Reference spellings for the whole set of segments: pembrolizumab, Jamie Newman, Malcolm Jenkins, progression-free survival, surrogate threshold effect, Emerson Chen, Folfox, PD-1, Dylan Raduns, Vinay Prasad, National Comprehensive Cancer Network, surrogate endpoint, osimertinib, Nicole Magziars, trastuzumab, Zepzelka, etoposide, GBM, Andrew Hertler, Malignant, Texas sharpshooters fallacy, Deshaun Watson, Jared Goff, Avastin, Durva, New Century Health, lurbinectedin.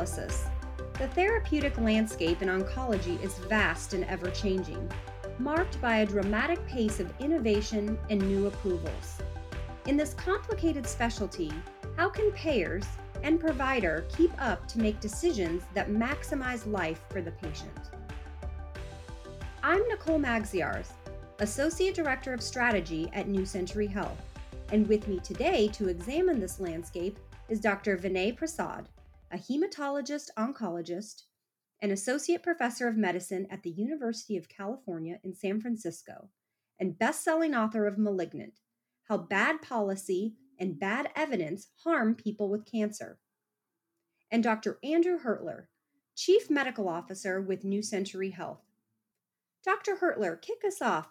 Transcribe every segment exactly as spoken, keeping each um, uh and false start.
analysis. The therapeutic landscape in oncology is vast and ever-changing, marked by a dramatic pace of innovation and new approvals. In this complicated specialty, how can payers and provider keep up to make decisions that maximize life for the patient? I'm Nicole Magziars, Associate Director of Strategy at New Century Health, and with me today to examine this landscape is Doctor Vinay Prasad, a hematologist-oncologist and Associate Professor of Medicine at the University of California in San Francisco, and best-selling author of Malignant, How Bad Policy and Bad Evidence Harm People with Cancer, and Doctor Andrew Hertler, Chief Medical Officer with New Century Health. Doctor Hertler, kick us off.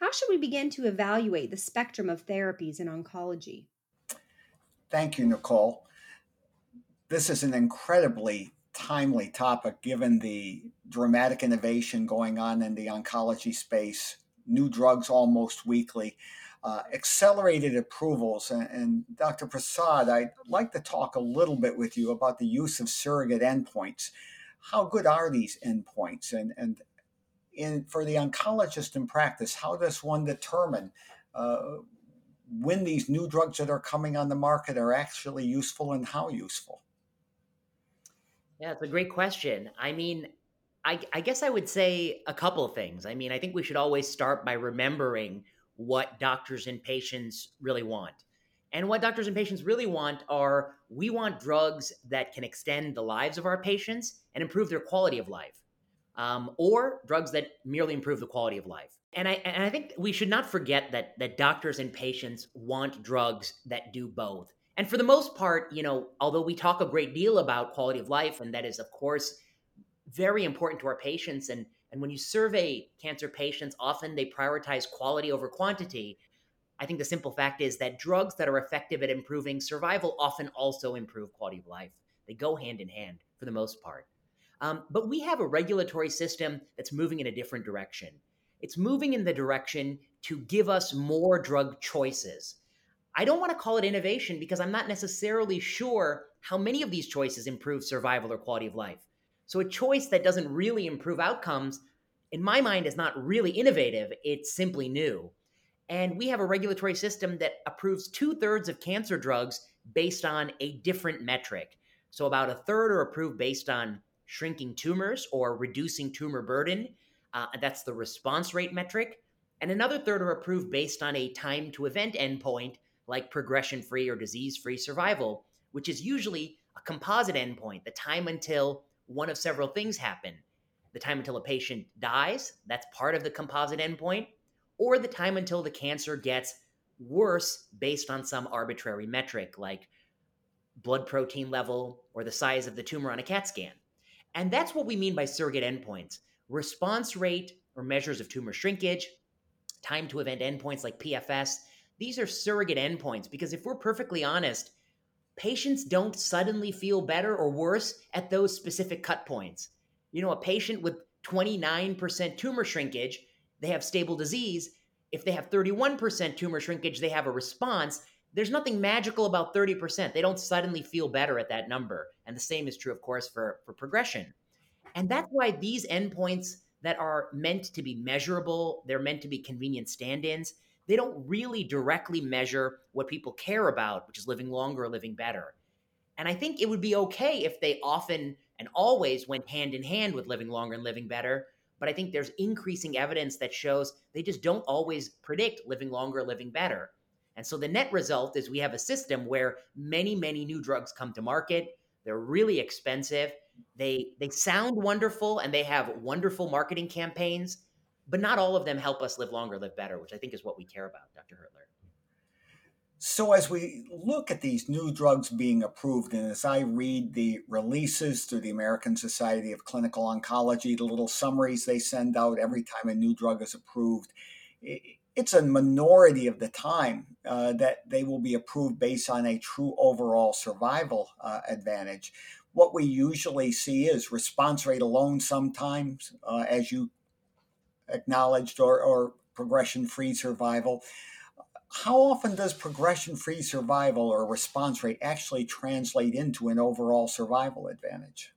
How should we begin to evaluate the spectrum of therapies in oncology? Thank you, Nicole. This is an incredibly timely topic given the dramatic innovation going on in the oncology space, new drugs almost weekly, uh, accelerated approvals. And, and Doctor Prasad, I'd like to talk a little bit with you about the use of surrogate endpoints. How good are these endpoints? And, and in, for the oncologist in practice, how does one determine uh, when these new drugs that are coming on the market are actually useful and how useful? Yeah, it's a great question. I mean, I, I guess I would say a couple of things. I mean, I think we should always start by remembering what doctors and patients really want. And what doctors and patients really want are, we want drugs that can extend the lives of our patients and improve their quality of life, um, or drugs that merely improve the quality of life. And I and I think we should not forget that that doctors and patients want drugs that do both. And for the most part, you know, although we talk a great deal about quality of life, and that is, of course, very important to our patients. And, and when you survey cancer patients, often they prioritize quality over quantity. I think the simple fact is that drugs that are effective at improving survival often also improve quality of life. They go hand in hand for the most part. Um, but we have a regulatory system that's moving in a different direction. It's moving in the direction to give us more drug choices. I don't want to call it innovation because I'm not necessarily sure how many of these choices improve survival or quality of life. So a choice that doesn't really improve outcomes, in my mind, is not really innovative. It's simply new. And we have a regulatory system that approves two-thirds of cancer drugs based on a different metric. So about a third are approved based on shrinking tumors or reducing tumor burden. Uh, that's the response rate metric. And another third are approved based on a time-to-event endpoint, like progression-free or disease-free survival, which is usually a composite endpoint, the time until one of several things happen. The time until a patient dies, that's part of the composite endpoint, or the time until the cancer gets worse based on some arbitrary metric, like blood protein level or the size of the tumor on a CAT scan. And that's what we mean by surrogate endpoints. Response rate or measures of tumor shrinkage, time-to-event endpoints like P F S, these are surrogate endpoints because if we're perfectly honest, patients don't suddenly feel better or worse at those specific cut points. You know, a patient with twenty-nine percent tumor shrinkage, they have stable disease. If they have thirty-one percent tumor shrinkage, they have a response. There's nothing magical about thirty percent. They don't suddenly feel better at that number. And the same is true, of course, for, for progression. And that's why these endpoints that are meant to be measurable, they're meant to be convenient stand-ins, they don't really directly measure what people care about, which is living longer or living better. And I think it would be okay if they often and always went hand in hand with living longer and living better. But I think there's increasing evidence that shows they just don't always predict living longer or living better. And so the net result is we have a system where many, many new drugs come to market. They're really expensive. They, they sound wonderful and they have wonderful marketing campaigns, but not all of them help us live longer, live better, which I think is what we care about, Doctor Hertler. So as we look at these new drugs being approved, and as I read the releases through the American Society of Clinical Oncology, the little summaries they send out every time a new drug is approved, it's a minority of the time uh, that they will be approved based on a true overall survival uh, advantage. What we usually see is response rate alone sometimes, uh, as you acknowledged or, or progression-free survival. how often does progression-free survival or response rate actually translate into an overall survival advantage?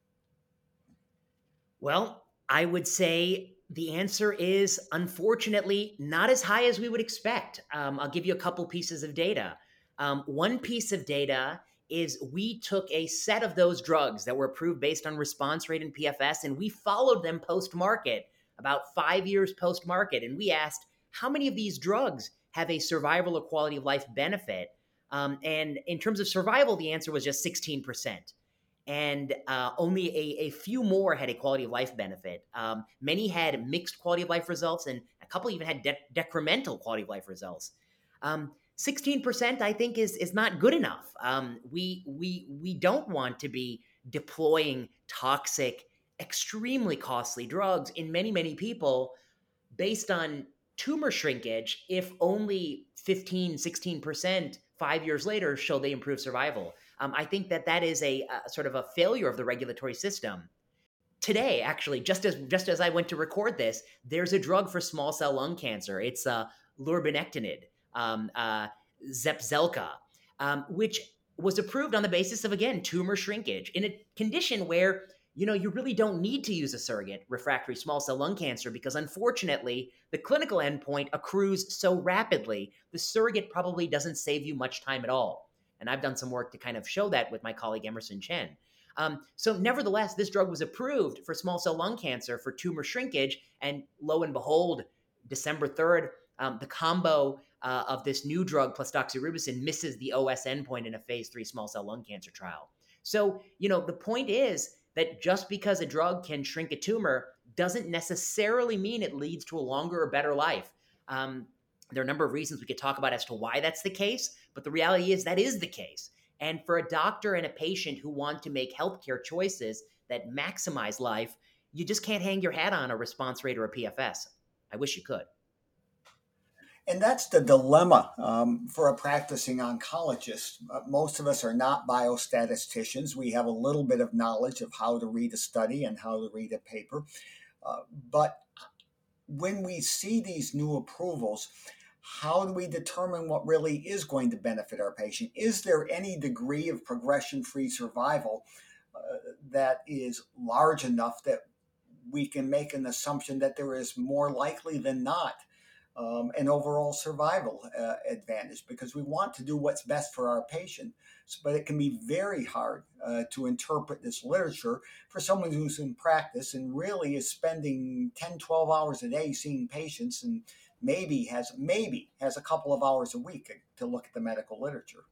Well, I would say the answer is, unfortunately, not as high as we would expect. Um, I'll give you a couple pieces of data. Um, one piece of data is we took a set of those drugs that were approved based on response rate and P F S, and we followed them post-market, about five years post-market. And we asked, how many of these drugs have a survival or quality of life benefit? Um, and in terms of survival, the answer was just sixteen percent. And uh, only a, a few more had a quality of life benefit. Um, many had mixed quality of life results, and a couple even had de- decremental quality of life results. Um, sixteen percent, I think, is is not good enough. Um, we we we don't want to be deploying toxic, extremely costly drugs in many, many people based on tumor shrinkage if only fifteen, sixteen percent five years later show they improve survival. Um, I think that that is a, a sort of a failure of the regulatory system. Today, actually, just as just as I went to record this, there's a drug for small cell lung cancer. It's uh, lurbinectedin, um, uh, Zepzelka, um, which was approved on the basis of, again, tumor shrinkage in a condition where, you know, you really don't need to use a surrogate, refractory small cell lung cancer, because unfortunately, the clinical endpoint accrues so rapidly, the surrogate probably doesn't save you much time at all. And I've done some work to kind of show that with my colleague Emerson Chen. Um, so nevertheless, this drug was approved for small cell lung cancer for tumor shrinkage. And lo and behold, December third, um, the combo uh, of this new drug plus doxorubicin misses the O S endpoint in a phase three small cell lung cancer trial. So, you know, the point is that just because a drug can shrink a tumor doesn't necessarily mean it leads to a longer or better life. Um, There are a number of reasons we could talk about as to why that's the case, but the reality is that is the case. And for a doctor and a patient who want to make healthcare choices that maximize life, you just can't hang your hat on a response rate or a P F S. I wish you could. And that's the dilemma um, for a practicing oncologist. Uh, most of us are not biostatisticians. We have a little bit of knowledge of how to read a study and how to read a paper, uh, but when we see these new approvals, how do we determine what really is going to benefit our patient? Is there any degree of progression-free survival uh, that is large enough that we can make an assumption that there is more likely than not um, an overall survival uh, advantage? Because we want to do what's best for our patient, but it can be very hard uh, to interpret this literature for someone who's in practice and really is spending ten, twelve hours a day seeing patients and maybe has maybe has a couple of hours a week to look at the medical literature.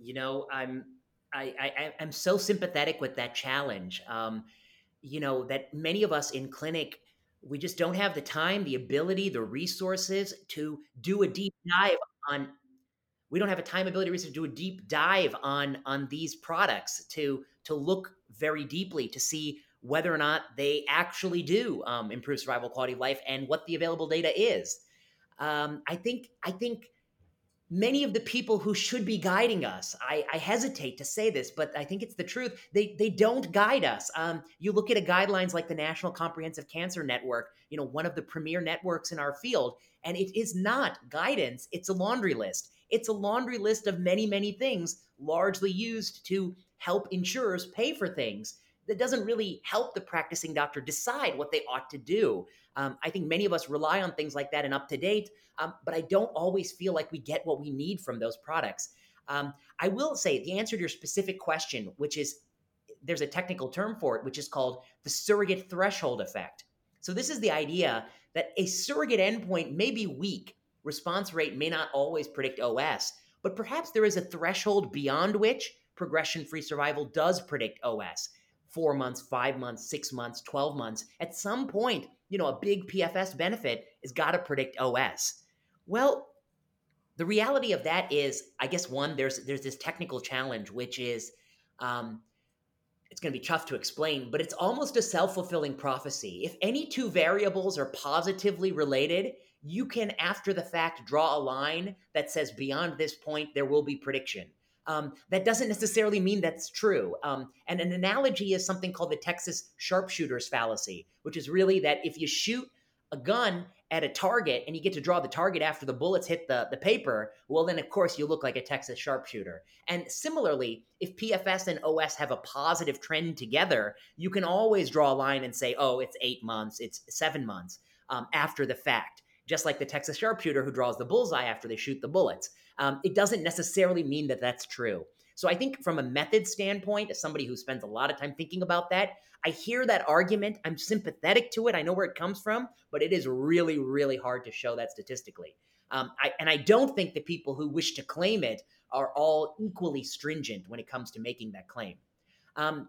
You know, I'm I, I, I'm so sympathetic with that challenge. Um, you know, that many of us in clinic, we just don't have the time, the ability, the resources to do a deep dive on. We don't have a time, ability, research to do a deep dive on, on these products to, to look very deeply to see whether or not they actually do um, improve survival, quality of life, and what the available data is. Um, I think I think many of the people who should be guiding us, I, I hesitate to say this, but I think it's the truth. They they don't guide us. Um, you look at a guidelines like the National Comprehensive Cancer Network, you know, one of the premier networks in our field, and it is not guidance. It's a laundry list. It's a laundry list of many, many things, largely used to help insurers pay for things. That doesn't really help the practicing doctor decide what they ought to do. Um, I think many of us rely on things like that and UpToDate, um, but I don't always feel like we get what we need from those products. Um, I will say the answer to your specific question, which is, there's a technical term for it, which is called the surrogate threshold effect. So this is the idea that a surrogate endpoint may be weak. Response rate may not always predict O S, but perhaps there is a threshold beyond which progression-free survival does predict O S. Four months, five months, six months, twelve months. At some point, you know, a big P F S benefit has got to predict O S. Well, the reality of that is, I guess, one, there's there's this technical challenge, which is, um, it's going to be tough to explain, but it's almost a self-fulfilling prophecy. If any two variables are positively related, you can, after the fact, draw a line that says beyond this point, there will be prediction. Um, that doesn't necessarily mean that's true. Um, and an analogy is something called the Texas sharpshooters fallacy, which is really that if you shoot a gun at a target and you get to draw the target after the bullets hit the, the paper, well, then of course you look like a Texas sharpshooter. And similarly, if P F S and O S have a positive trend together, you can always draw a line and say, oh, it's eight months, it's seven months um, after the fact, just like the Texas sharpshooter who draws the bullseye after they shoot the bullets. Um, it doesn't necessarily mean that that's true. So I think from a method standpoint, as somebody who spends a lot of time thinking about that, I hear that argument. I'm sympathetic to it. I know where it comes from, but it is really, really hard to show that statistically. Um, I, and I don't think the people who wish to claim it are all equally stringent when it comes to making that claim. Um,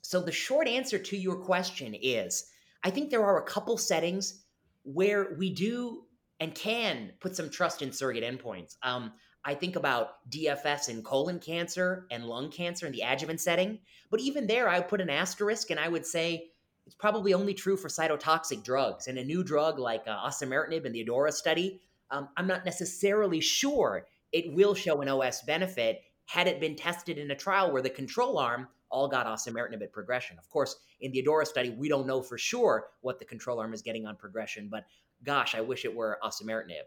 so the short answer to your question is, I think there are a couple settings where we do and can put some trust in surrogate endpoints. Um, I think about D F S in colon cancer and lung cancer in the adjuvant setting. But even there, I would put an asterisk and I would say it's probably only true for cytotoxic drugs. And a new drug like uh, osimertinib in the Adora study, um, I'm not necessarily sure it will show an O S benefit had it been tested in a trial where the control arm all got osimertinib at progression. Of course, in the Adora study, we don't know for sure what the control arm is getting on progression, but gosh, I wish it were osimertinib.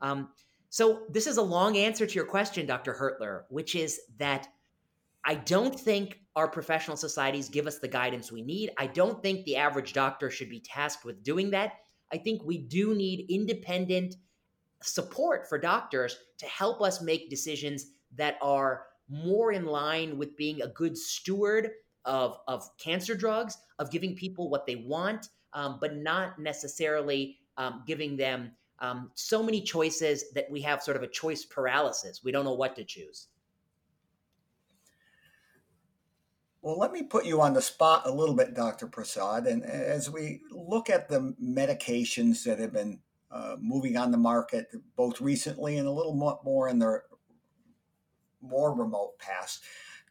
Um, So this is a long answer to your question, Doctor Hertler, which is that I don't think our professional societies give us the guidance we need. I don't think the average doctor should be tasked with doing that. I think we do need independent support for doctors to help us make decisions that are more in line with being a good steward of, of cancer drugs, of giving people what they want, um, but not necessarily um, giving them Um, so many choices that we have sort of a choice paralysis. We don't know what to choose. Well, let me put you on the spot a little bit, Doctor Prasad. And as we look at the medications that have been uh, moving on the market, both recently and a little more in the more remote past,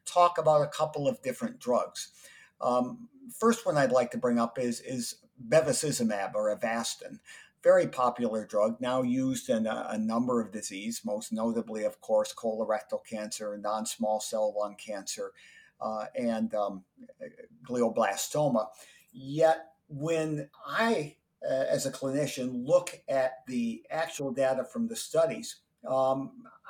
talk about a couple of different drugs. Um, first one I'd like to bring up is, is bevacizumab or Avastin. Very popular drug, now used in a, a number of diseases, most notably, of course, colorectal cancer, non-small cell lung cancer, uh, and um, glioblastoma. Yet when I, uh, as a clinician, look at the actual data from the studies, um,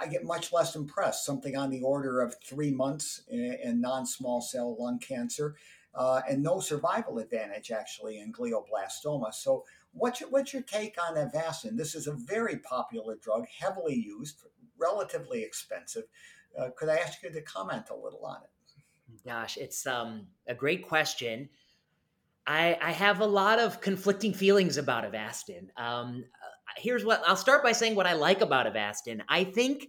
I get much less impressed, something on the order of three months in, in non-small cell lung cancer, uh, and no survival advantage, actually, in glioblastoma. So What's your, what's your take on Avastin? This is a very popular drug, heavily used, relatively expensive. Uh, could I ask you to comment a little on it? Gosh, it's um, a great question. I, I have a lot of conflicting feelings about Avastin. Um, here's what I'll start by saying what I like about Avastin. I think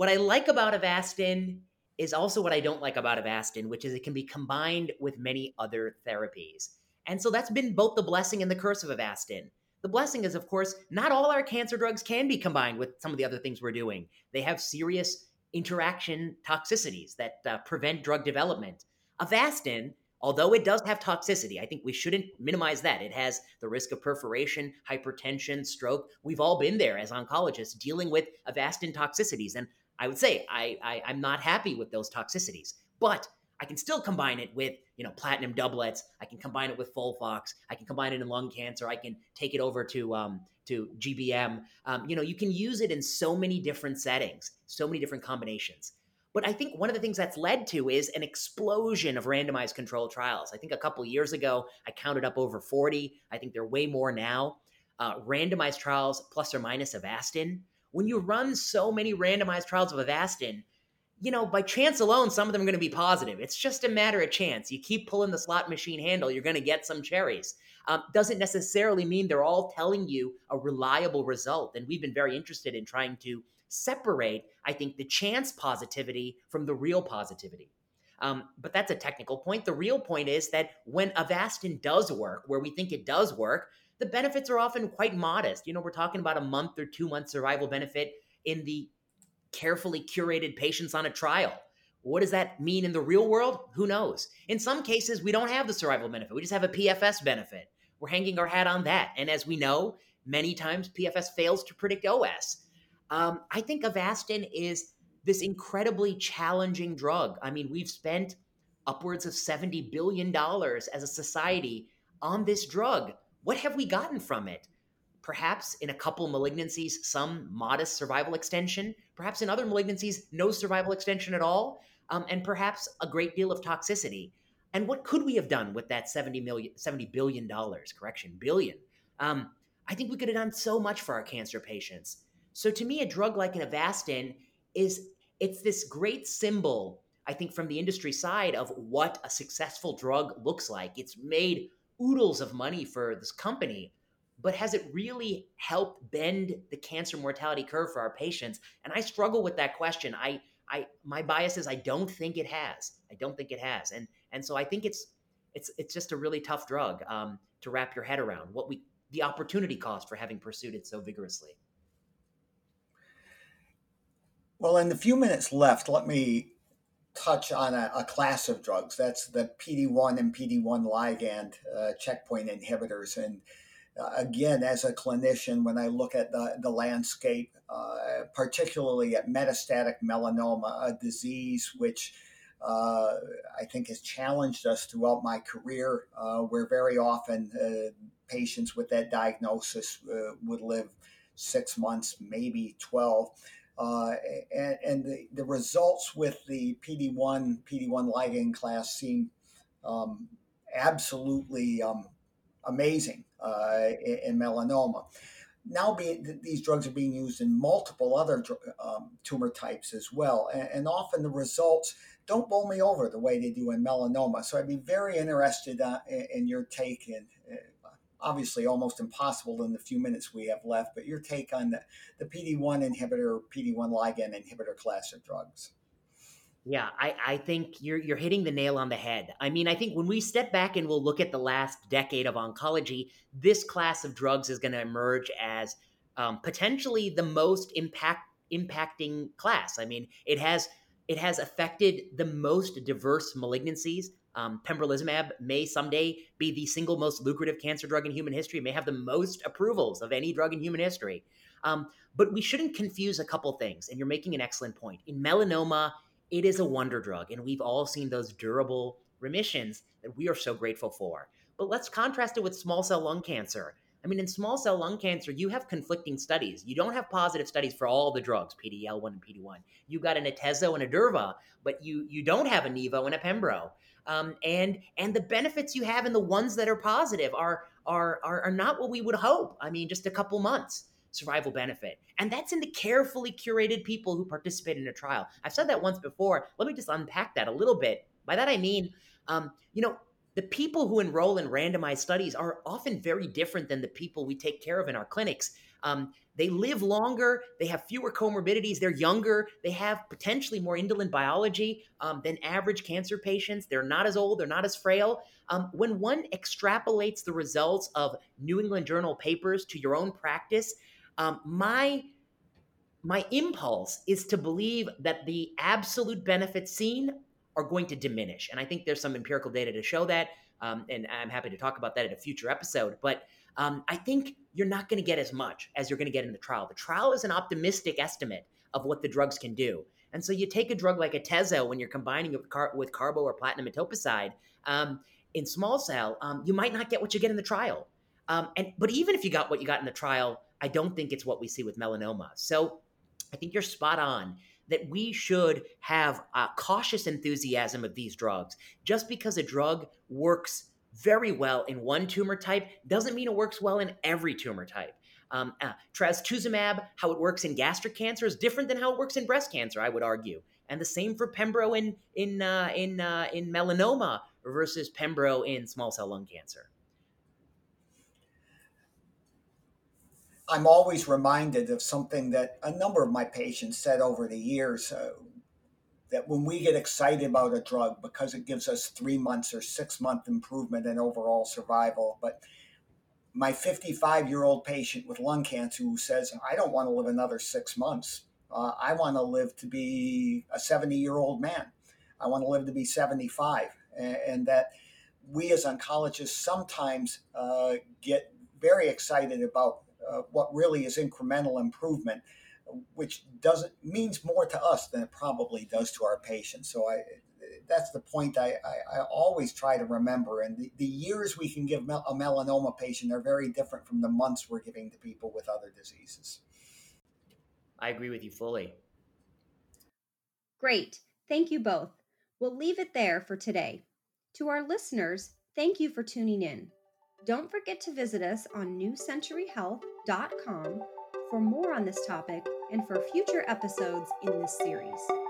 what I like about Avastin is also what I don't like about Avastin, which is it can be combined with many other therapies. And so that's been both the blessing and the curse of Avastin. The blessing is, of course, not all our cancer drugs can be combined with some of the other things we're doing. They have serious interaction toxicities that uh, prevent drug development. Avastin, although it does have toxicity, I think we shouldn't minimize that. It has the risk of perforation, hypertension, stroke. We've all been there as oncologists dealing with Avastin toxicities. And I would say I, I, I'm not happy with those toxicities. But I can still combine it with, you know, platinum doublets. I can combine it with Folfox. I can combine it in lung cancer. I can take it over to um, to G B M. Um, you know, you can use it in so many different settings, so many different combinations. But I think one of the things that's led to is an explosion of randomized controlled trials. I think a couple years ago, I counted up over forty. I think there are way more now. Uh, randomized trials plus or minus Avastin. When you run so many randomized trials of Avastin, you know, by chance alone, some of them are going to be positive. It's just a matter of chance. You keep pulling the slot machine handle, you're going to get some cherries. Um, doesn't necessarily mean they're all telling you a reliable result. And we've been very interested in trying to separate, I think, the chance positivity from the real positivity. Um, but that's a technical point. The real point is that when Avastin does work, where we think it does work, the benefits are often quite modest. You know, we're talking about a month or two month survival benefit in the carefully curated patients on a trial. What does that mean in the real world? Who knows? In some cases, we don't have the survival benefit. We just have a P F S benefit. We're hanging our hat on that. And as we know, many times P F S fails to predict O S. Um, I think Avastin is this incredibly challenging drug. I mean, we've spent upwards of seventy billion dollars as a society on this drug. What have we gotten from it? perhaps in a couple malignancies, some modest survival extension, perhaps in other malignancies, no survival extension at all, um, and perhaps a great deal of toxicity. And what could we have done with that seventy million, seventy billion dollars, correction, billion? Um, I think we could have done so much for our cancer patients. So to me, a drug like an Avastin is, it's this great symbol, I think, from the industry side of what a successful drug looks like. It's made oodles of money for this company, but has it really helped bend the cancer mortality curve for our patients? And I struggle with that question. I, I, my bias is I don't think it has. I don't think it has. And and so I think it's, it's, it's just a really tough drug um, to wrap your head around. What we, the opportunity cost for having pursued it so vigorously. Well, in the few minutes left, let me touch on a, a class of drugs. That's the P D one and P D one ligand uh, checkpoint inhibitors. And uh, again, as a clinician, when I look at the, the landscape, uh, particularly at metastatic melanoma, a disease which uh, I think has challenged us throughout my career, uh, where very often uh, patients with that diagnosis uh, would live six months, maybe twelve. Uh, and, and the, the results with the P D one, P D one ligand class seem um, absolutely um, amazing uh, in, in melanoma. Now be, these drugs are being used in multiple other um, tumor types as well. And, and often the results don't bowl me over the way they do in melanoma. So I'd be very interested uh, in, in your take in uh, obviously almost impossible in the few minutes we have left, but your take on the, the P D one inhibitor, P D one ligand inhibitor class of drugs. Yeah, I, I think you're you're hitting the nail on the head. I mean, I think when we step back and we'll look at the last decade of oncology, this class of drugs is going to emerge as um, potentially the most impact impacting class. I mean, it has it has affected the most diverse malignancies. Um, pembrolizumab may someday be the single most lucrative cancer drug in human history, may have the most approvals of any drug in human history. Um, but we shouldn't confuse a couple things, and you're making an excellent point. In melanoma, it is a wonder drug, and we've all seen those durable remissions that we are so grateful for. But let's contrast it with small cell lung cancer. I mean, in small cell lung cancer, you have conflicting studies. You don't have positive studies for all the drugs, P D L one and P D one. You got an Atezo and a Durva, but you you don't have a Nevo and a Pembro. Um, and and the benefits you have in the ones that are positive are, are are are not what we would hope. I mean, just a couple months survival benefit. And that's in the carefully curated people who participate in a trial. I've said that once before. Let me just unpack that a little bit. By that, I mean, um, you know, the people who enroll in randomized studies are often very different than the people we take care of in our clinics. Um, they live longer, they have fewer comorbidities, they're younger, they have potentially more indolent biology um, than average cancer patients. They're not as old, they're not as frail. Um, when one extrapolates the results of New England Journal papers to your own practice, um, my, my impulse is to believe that the absolute benefits seen are going to diminish. And I think there's some empirical data to show that. Um, and I'm happy to talk about that in a future episode. But um, I think you're not going to get as much as you're going to get in the trial. The trial is an optimistic estimate of what the drugs can do. And so you take a drug like Atezo when you're combining it with, car- with carbo or platinum etoposide um, in small cell, um, you might not get what you get in the trial. Um, and but even if you got what you got in the trial, I don't think it's what we see with melanoma. So I think you're spot on that we should have a cautious enthusiasm of these drugs. Just because a drug works very well in one tumor type doesn't mean it works well in every tumor type. Um, uh, trastuzumab, how it works in gastric cancer is different than how it works in breast cancer, I would argue. And the same for Pembro in in uh, in uh, in melanoma versus Pembro in small cell lung cancer. I'm always reminded of something that a number of my patients said over the years, uh, that when we get excited about a drug because it gives us three months or six month improvement in overall survival, but my fifty-five year old patient with lung cancer who says, I don't want to live another six months. Uh, I want to live to be a seventy year old man. I want to live to be seventy-five. And, and that we as oncologists sometimes uh, get very excited about Uh, what really is incremental improvement, which doesn't means more to us than it probably does to our patients. So I, that's the point I, I, I always try to remember. And the, the years we can give mel- a melanoma patient are very different from the months we're giving to people with other diseases. I agree with you fully. Great. Thank you both. We'll leave it there for today. To our listeners, thank you for tuning in. Don't forget to visit us on new century health dot com for more on this topic and for future episodes in this series.